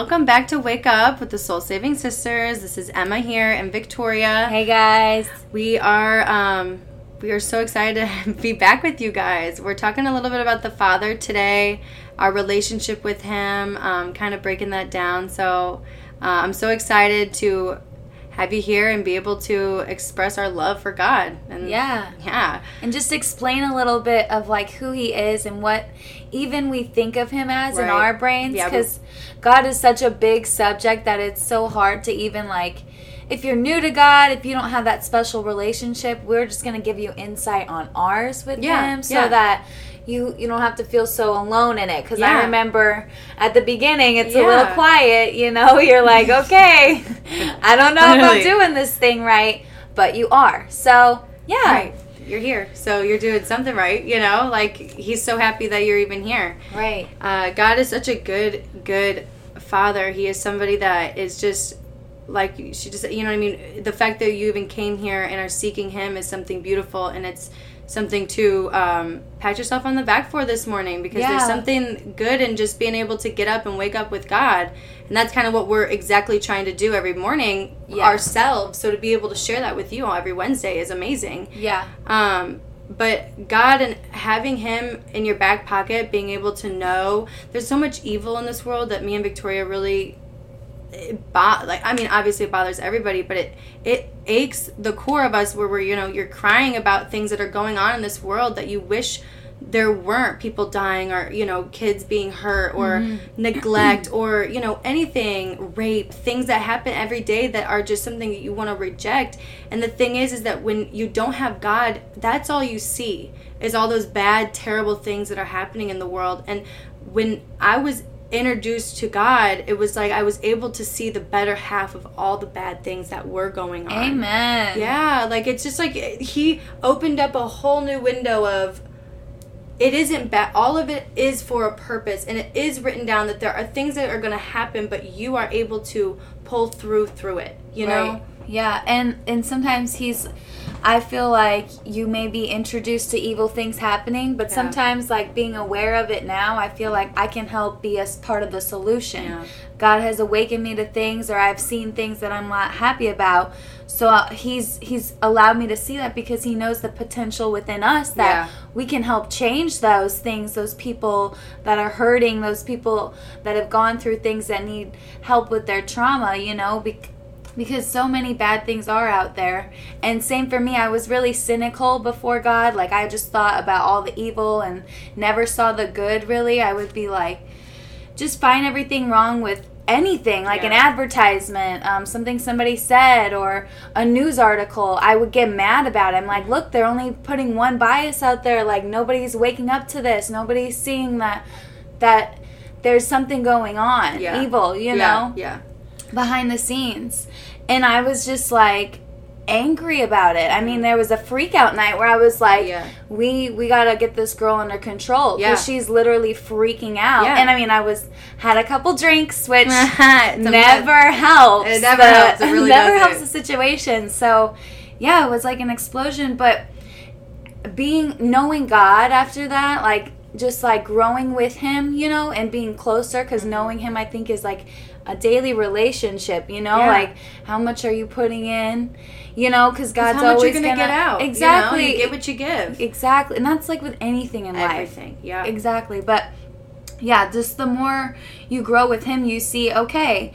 Welcome back to Wake Up with the Soul Saving Sisters. This is Emma here and Victoria. Hey guys. We are so excited to be back with you guys. We're talking a little bit about the Father today, our relationship with Him, kind of breaking that down. So I'm so excited to have you here and be able to express our love for God. And yeah. And just explain a little bit of like who He is and what even we think of Him as in our brains. Because God is such a big subject that it's so hard to even like, if you're new to God, if you don't have that special relationship, we're just going to give you insight on ours with Him so that you don't have to feel so alone in it. Because I remember at the beginning, it's a little quiet, you know. You're like, okay, I don't know if I'm doing this thing right, but you are. So, Right. You're here. So you're doing something right, you know. Like, He's so happy that you're even here. Right. God is such a good Father. He is somebody that is just... like she just, you know what I mean? The fact that you even came here and are seeking Him is something beautiful, and it's something to pat yourself on the back for this morning, because there's something good in just being able to get up and wake up with God. And that's kind of what we're exactly trying to do every morning ourselves. So to be able to share that with you all every Wednesday is amazing. Yeah. But God, and having Him in your back pocket, being able to know there's so much evil in this world that me and Victoria really... obviously it bothers everybody, but it aches the core of us, where we're, you know, you're crying about things that are going on in this world that you wish there weren't, people dying, or, you know, kids being hurt, or neglect, or, you know, anything, rape, things that happen every day that are just something that you want to reject. And the thing is that when you don't have God, that's all you see is all those bad, terrible things that are happening in the world. And when I was introduced to God, it was like I was able to see the better half of all the bad things that were going on. Amen. Yeah, like it's just like He opened up a whole new window of, it isn't bad, all of it is for a purpose, and it is written down that there are things that are going to happen, but you are able to pull through it, you know? Right. Yeah, and sometimes I feel like you may be introduced to evil things happening, but sometimes, like, being aware of it now, I feel like I can help be a part of the solution. Yeah. God has awakened me to things, or I've seen things that I'm not happy about, so He's allowed me to see that, because He knows the potential within us that we can help change those things, those people that are hurting, those people that have gone through things that need help with their trauma, you know, because so many bad things are out there. And same for me, I was really cynical before God. Like, I just thought about all the evil and never saw the good, really. I would be like, just find everything wrong with anything, like an advertisement, something somebody said, or a news article. I would get mad about it. I'm like, look, they're only putting one bias out there. Like, nobody's waking up to this. Nobody's seeing that there's something going on, evil, you know? Yeah. Behind the scenes. And I was just like angry about it. I mean, there was a freak out night where I was like, we gotta get this girl under control, because she's literally freaking out. And I mean, I had a couple drinks, which never helps. It never helps. It really never helps the situation. So it was like an explosion. But knowing God after that, like, just like growing with Him, you know, and being closer, because knowing Him, I think, is like a daily relationship, you know, like, how much are you putting in, you know, because God's always going to get out. Exactly. You know? You get what you give. Exactly. And that's like with anything in life. Everything. Yeah. Exactly. But just the more you grow with Him, you see, okay,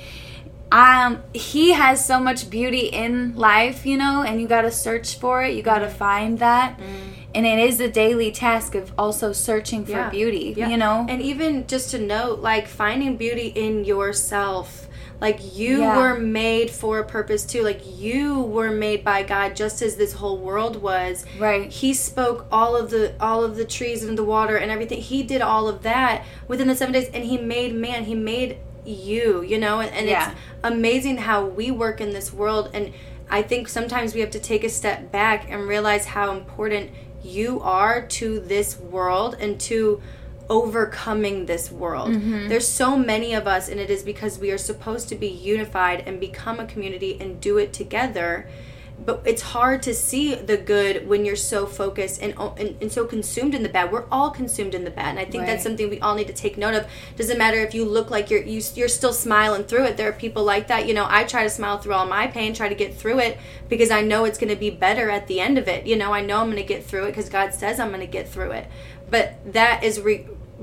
He has so much beauty in life, you know, and you got to search for it. You got to find that. Mm. And it is a daily task of also searching for beauty, you know? And even just to note, like, finding beauty in yourself. Like, you were made for a purpose, too. Like, you were made by God, just as this whole world was. Right. He spoke all of the trees and the water and everything. He did all of that within the 7 days, and He made man. He made you, you know? And it's amazing how we work in this world. And I think sometimes we have to take a step back and realize how important you are to this world and to overcoming this world. Mm-hmm. There's so many of us, and it is because we are supposed to be unified and become a community and do it together. But it's hard to see the good when you're so focused and so consumed in the bad. We're all consumed in the bad. And I think that's something we all need to take note of. Doesn't matter if you look like you're still smiling through it. There are people like that. You know, I try to smile through all my pain, try to get through it because I know it's going to be better at the end of it. You know, I know I'm going to get through it because God says I'm going to get through it. But that is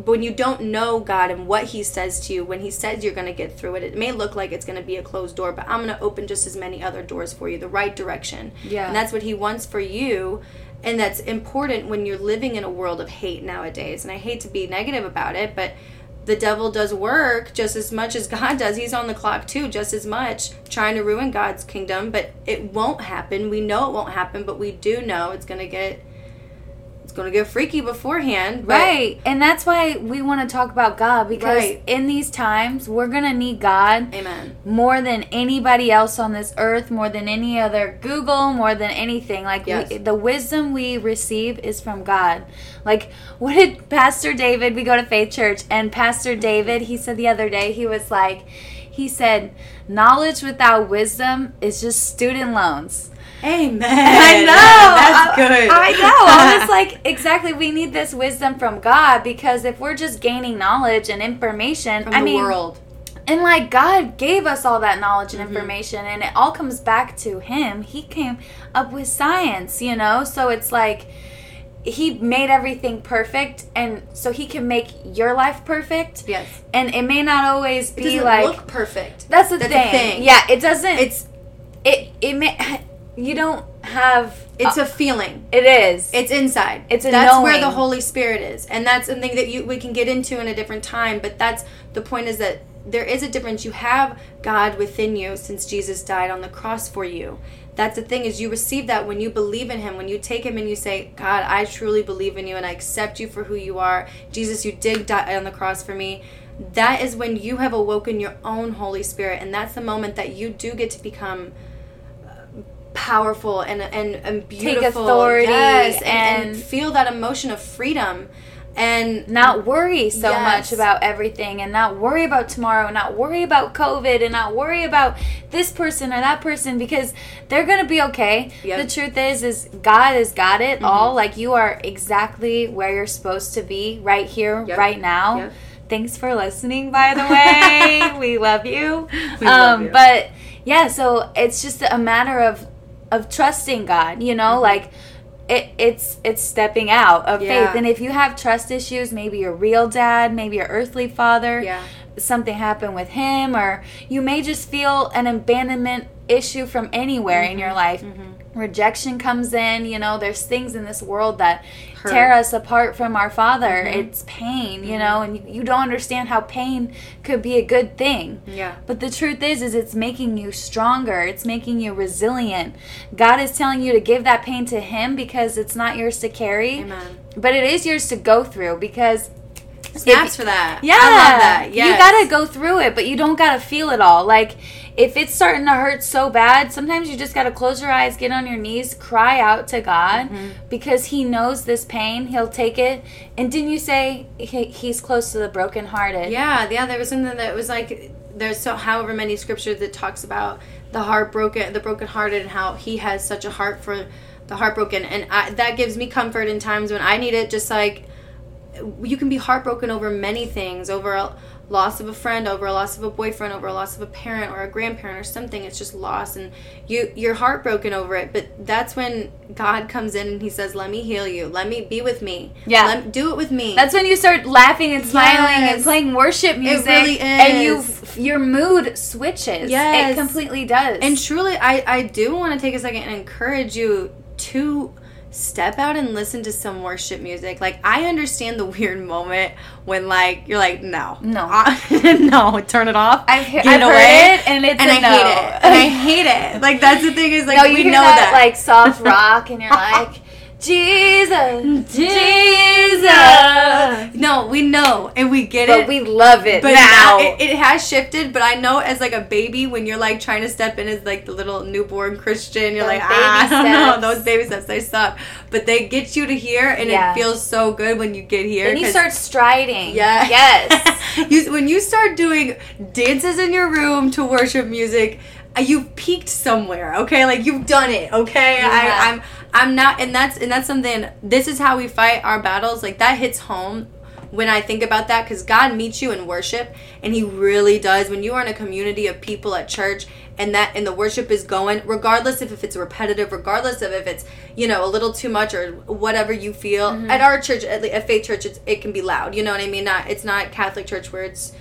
when you don't know God and what he says to you, when he says you're going to get through it, it may look like it's going to be a closed door, but I'm going to open just as many other doors for you, the right direction. Yeah. And that's what he wants for you. And that's important when you're living in a world of hate nowadays. And I hate to be negative about it, but the devil does work just as much as God does. He's on the clock too, just as much, trying to ruin God's kingdom. But it won't happen. We know it won't happen, but we do know it's going to get... It's going to get freaky beforehand. Right. And that's why we want to talk about God, because in these times, we're going to need God. Amen. More than anybody else on this earth, more than any other Google, more than anything. Like, the wisdom we receive is from God. Like, what did Pastor David, we go to Faith Church, and Pastor David, he said the other day, he said, knowledge without wisdom is just student loans. Amen. I know. That's good. I know. I was like, exactly. We need this wisdom from God, because if we're just gaining knowledge and information from the world. And like, God gave us all that knowledge and information, and it all comes back to him. He came up with science, you know? So it's like, he made everything perfect, and so he can make your life perfect. Yes. And it may not always be like... It doesn't look perfect. That's the thing. Yeah, it doesn't... You don't have... It's a feeling. It is. It's inside. It's a knowing. That's where the Holy Spirit is. And that's something that we can get into in a different time. But that's... The point is that there is a difference. You have God within you since Jesus died on the cross for you. That's the thing, is you receive that when you believe in him, when you take him and you say, God, I truly believe in you and I accept you for who you are. Jesus, you did die on the cross for me. That is when you have awoken your own Holy Spirit. And that's the moment that you do get to become... powerful and beautiful. Take authority. Yes, and feel that emotion of freedom and not worry so much about everything, and not worry about tomorrow, and not worry about COVID, and not worry about this person or that person, because they're going to be okay. Yep. The truth is God has got it all. Like, you are exactly where you're supposed to be, right here, right now. Yep. Thanks for listening, by the way. We love you. We love you. But yeah, so it's just a matter of trusting God, you know, like it's stepping out of faith. And if you have trust issues, maybe your real dad, maybe your earthly father, something happened with him, or you may just feel an abandonment issue from anywhere in your life. Rejection comes in, you know, there's things in this world that tear us apart from our Father. It's pain, you know, and you don't understand how pain could be a good thing. Yeah. But the truth is it's making you stronger. It's making you resilient. God is telling you to give that pain to him because it's not yours to carry. Amen. But it is yours to go through, because... Snaps for that. Yeah. I love that. Yes. You got to go through it, but you don't got to feel it all. Like... If it's starting to hurt so bad, sometimes you just got to close your eyes, get on your knees, cry out to God, because he knows this pain. He'll take it. And didn't you say he's close to the brokenhearted? Yeah, there was something that was like, there's however many scriptures that talks about the brokenhearted, and how he has such a heart for the heartbroken. And that gives me comfort in times when I need it. Just like, you can be heartbroken over many things, over a loss of a friend, over a loss of a boyfriend, over a loss of a parent or a grandparent or something. It's just loss, and you're heartbroken over it. But that's when God comes in and he says, let me heal you. Let me be with me. Yeah. Do it with me. That's when you start laughing and smiling and playing worship music. It really is. And your mood switches. Yes. It completely does. And truly, I do want to take a second and encourage you to step out and listen to some worship music. Like, I understand the weird moment when, like, you're like, no, turn it off. I've heard it, and it's and a no. I hate it. Like, that's the thing, is like, no, you know that like soft rock, and you're like, Jesus. No, we know and we get it. But we love it. But now it has shifted. But I know, as like a baby, when you're like trying to step in as like the little newborn Christian, you're like, I don't know, those baby steps, they suck. But they get you to here, and it feels so good when you get here. And you start striding. Yes. When you start doing dances in your room to worship music, you've peaked somewhere, okay? Like, you've done it, okay? Yeah. I'm not, and that's something. This is how we fight our battles. Like, that hits home when I think about that, because God meets you in worship, and He really does. When you are in a community of people at church, and the worship is going, regardless if it's repetitive, regardless of if it's, you know, a little too much or whatever you feel. Mm-hmm. At our church, at Faith Church, it can be loud. You know what I mean? It's not Catholic church where it's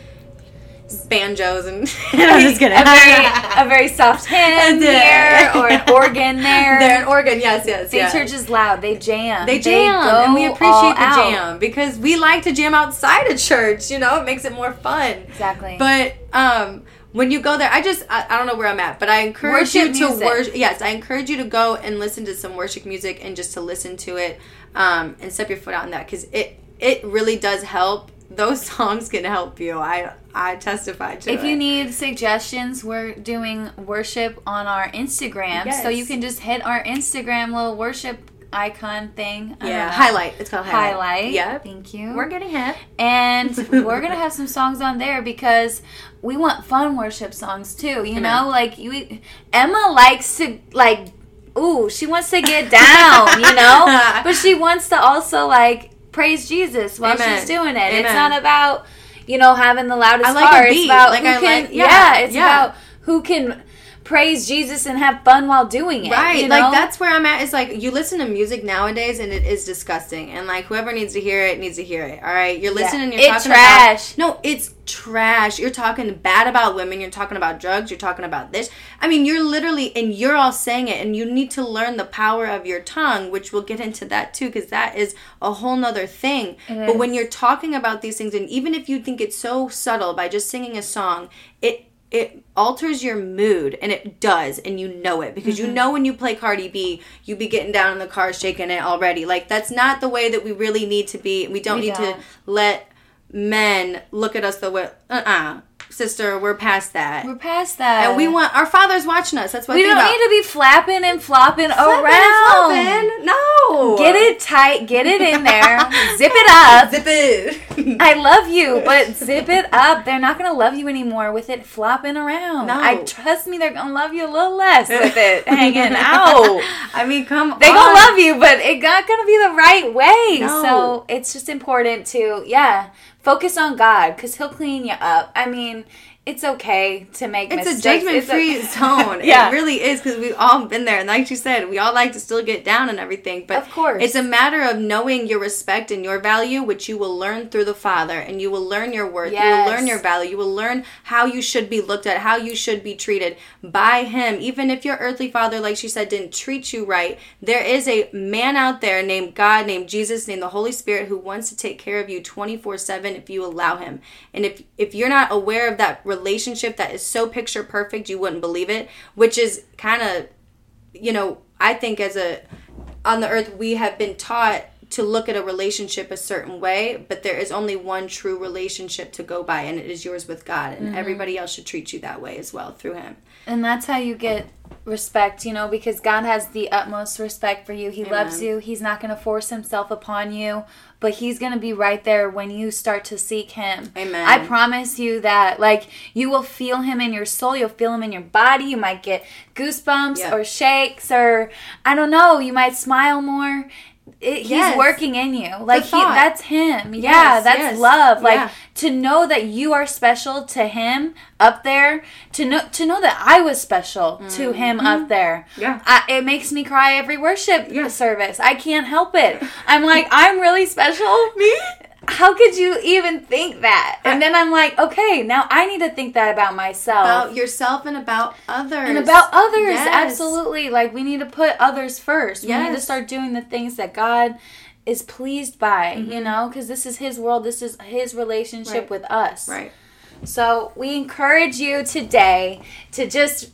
banjos and I'm just kidding. a very soft hand there or an organ there. They're an organ, yes. Faith Church is loud. They jam. And we appreciate the jam because we like to jam outside of church. You know, it makes it more fun. Exactly. But when you go there, I don't know where I'm at, but I encourage you to worship. Yes, I encourage you to go and listen to some worship music and just to listen to it and step your foot out in that because it really does help. Those songs can help you. I testify to it. If you need suggestions, we're doing worship on our Instagram. Yes. So you can just hit our Instagram little worship icon thing. Yeah, highlight. It's called highlight. Yeah. Thank you. We're getting hip. And we're going to have some songs on there because we want fun worship songs too. You know, like Emma likes to like, ooh, she wants to get down, you know, but she wants to also like, praise Jesus while she's doing it. Amen. It's not about, you know, having the loudest car. It's about who can, about who can praise Jesus and have fun while doing it. Right. You know? Like, that's where I'm at. It's like, you listen to music nowadays and it is disgusting. And like, whoever needs to hear it, needs to hear it. All right. You're listening and you're talking trash. About. No, it's trash. You're talking bad about women. You're talking about drugs. You're talking about this. I mean, you're literally, and you're all saying it, and you need to learn the power of your tongue, which we'll get into that too, because that is a whole nother thing. But when you're talking about these things, and even if you think it's so subtle by just singing a song, it alters your mood, and it does, and you know it, because you know when you play Cardi B, you be getting down in the car shaking it already. Like, that's not the way that we really need to be. We don't need to let men look at us the way, sister, we're past that. We're past that. And we want, our Father's watching us. That's what we don't need to be flapping and flopping around. And flopping. No. Get it tight. Get it in there. Zip it up. Zip it. I love you, but zip it up. They're not going to love you anymore with it flopping around. No. Trust me, they're going to love you a little less with it hanging out. I mean, come on. They're going to love you, but it's not going to be the right way. No. So it's just important to, focus on God, because He'll clean you up. I mean, it's okay to make mistakes. It's a judgment-free zone. It really is, because we've all been there. And like you said, we all like to still get down and everything. But of course. It's a matter of knowing your respect and your value, which you will learn through the Father. And you will learn your worth. Yes. You will learn your value. You will learn how you should be looked at, how you should be treated by Him. Even if your earthly father, like she said, didn't treat you right, there is a man out there named God, named Jesus, named the Holy Spirit, who wants to take care of you 24/7 if you allow Him. And if you're not aware of that relationship that is so picture perfect, you wouldn't believe it, which is kind of, you know, I think on the earth, we have been taught to look at a relationship a certain way, but there is only one true relationship to go by, and it is yours with God, and everybody else should treat you that way as well through Him. And that's how you get respect, you know, because God has the utmost respect for you. He loves you. He's not going to force Himself upon you, but He's going to be right there when you start to seek Him. Amen. I promise you that. Like, you will feel Him in your soul. You'll feel Him in your body. You might get goosebumps or shakes, or I don't know, you might smile more. He's working in you. Like, that's Him. Yeah, yes, that's love. Like, to know that you are special to Him up there, to know that I was special to Him up there. Yeah. It makes me cry every worship service. I can't help it. I'm like, I'm really special? Me? How could you even think that? And then I'm like, okay, now I need to think that about myself. About yourself and about others. And about others, absolutely. Like, we need to put others first. Yes. We need to start doing the things that God is pleased by, you know? Because this is His world. This is His relationship with us. Right. So we encourage you today to just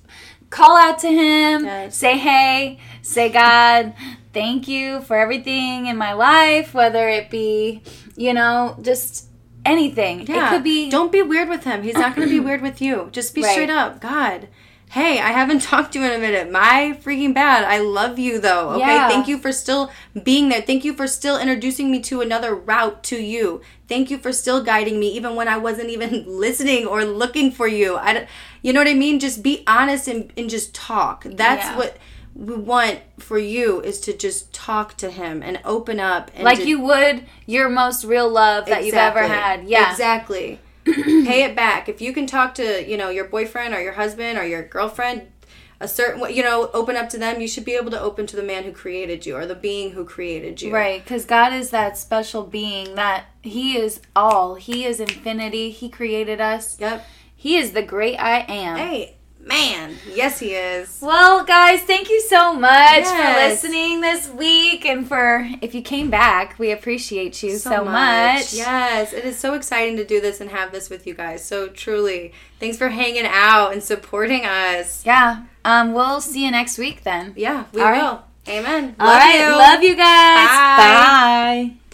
call out to Him, say hey, say God, thank you for everything in my life, whether it be, you know, just anything. Yeah. It could be. Don't be weird with Him. He's not going to be weird with you. Just be straight up. God, hey, I haven't talked to you in a minute. My freaking bad. I love you, though. Okay, yeah. Thank you for still being there. Thank you for still introducing me to another route to you. Thank you for still guiding me even when I wasn't even listening or looking for you. You know what I mean? Just be honest and just talk. That's what we want for you, is to just talk to him and open up. And like you would your most real love that you've ever had. Yeah, exactly. Pay it back. If you can talk to, your boyfriend or your husband or your girlfriend a certain way, open up to them, you should be able to open to the man who created you or the being who created you. Right, because God is that special being that He is all. He is infinity. He created us. Yep. He is the great I am. Hey, man. Yes, He is. Well, guys, thank you so much for listening this week, and for, if you came back, we appreciate you so much. Yes, it is so exciting to do this and have this with you guys. So truly, thanks for hanging out and supporting us. Yeah. We'll see you next week then. Yeah, we will. Right. Amen. Love you guys. Bye. Bye.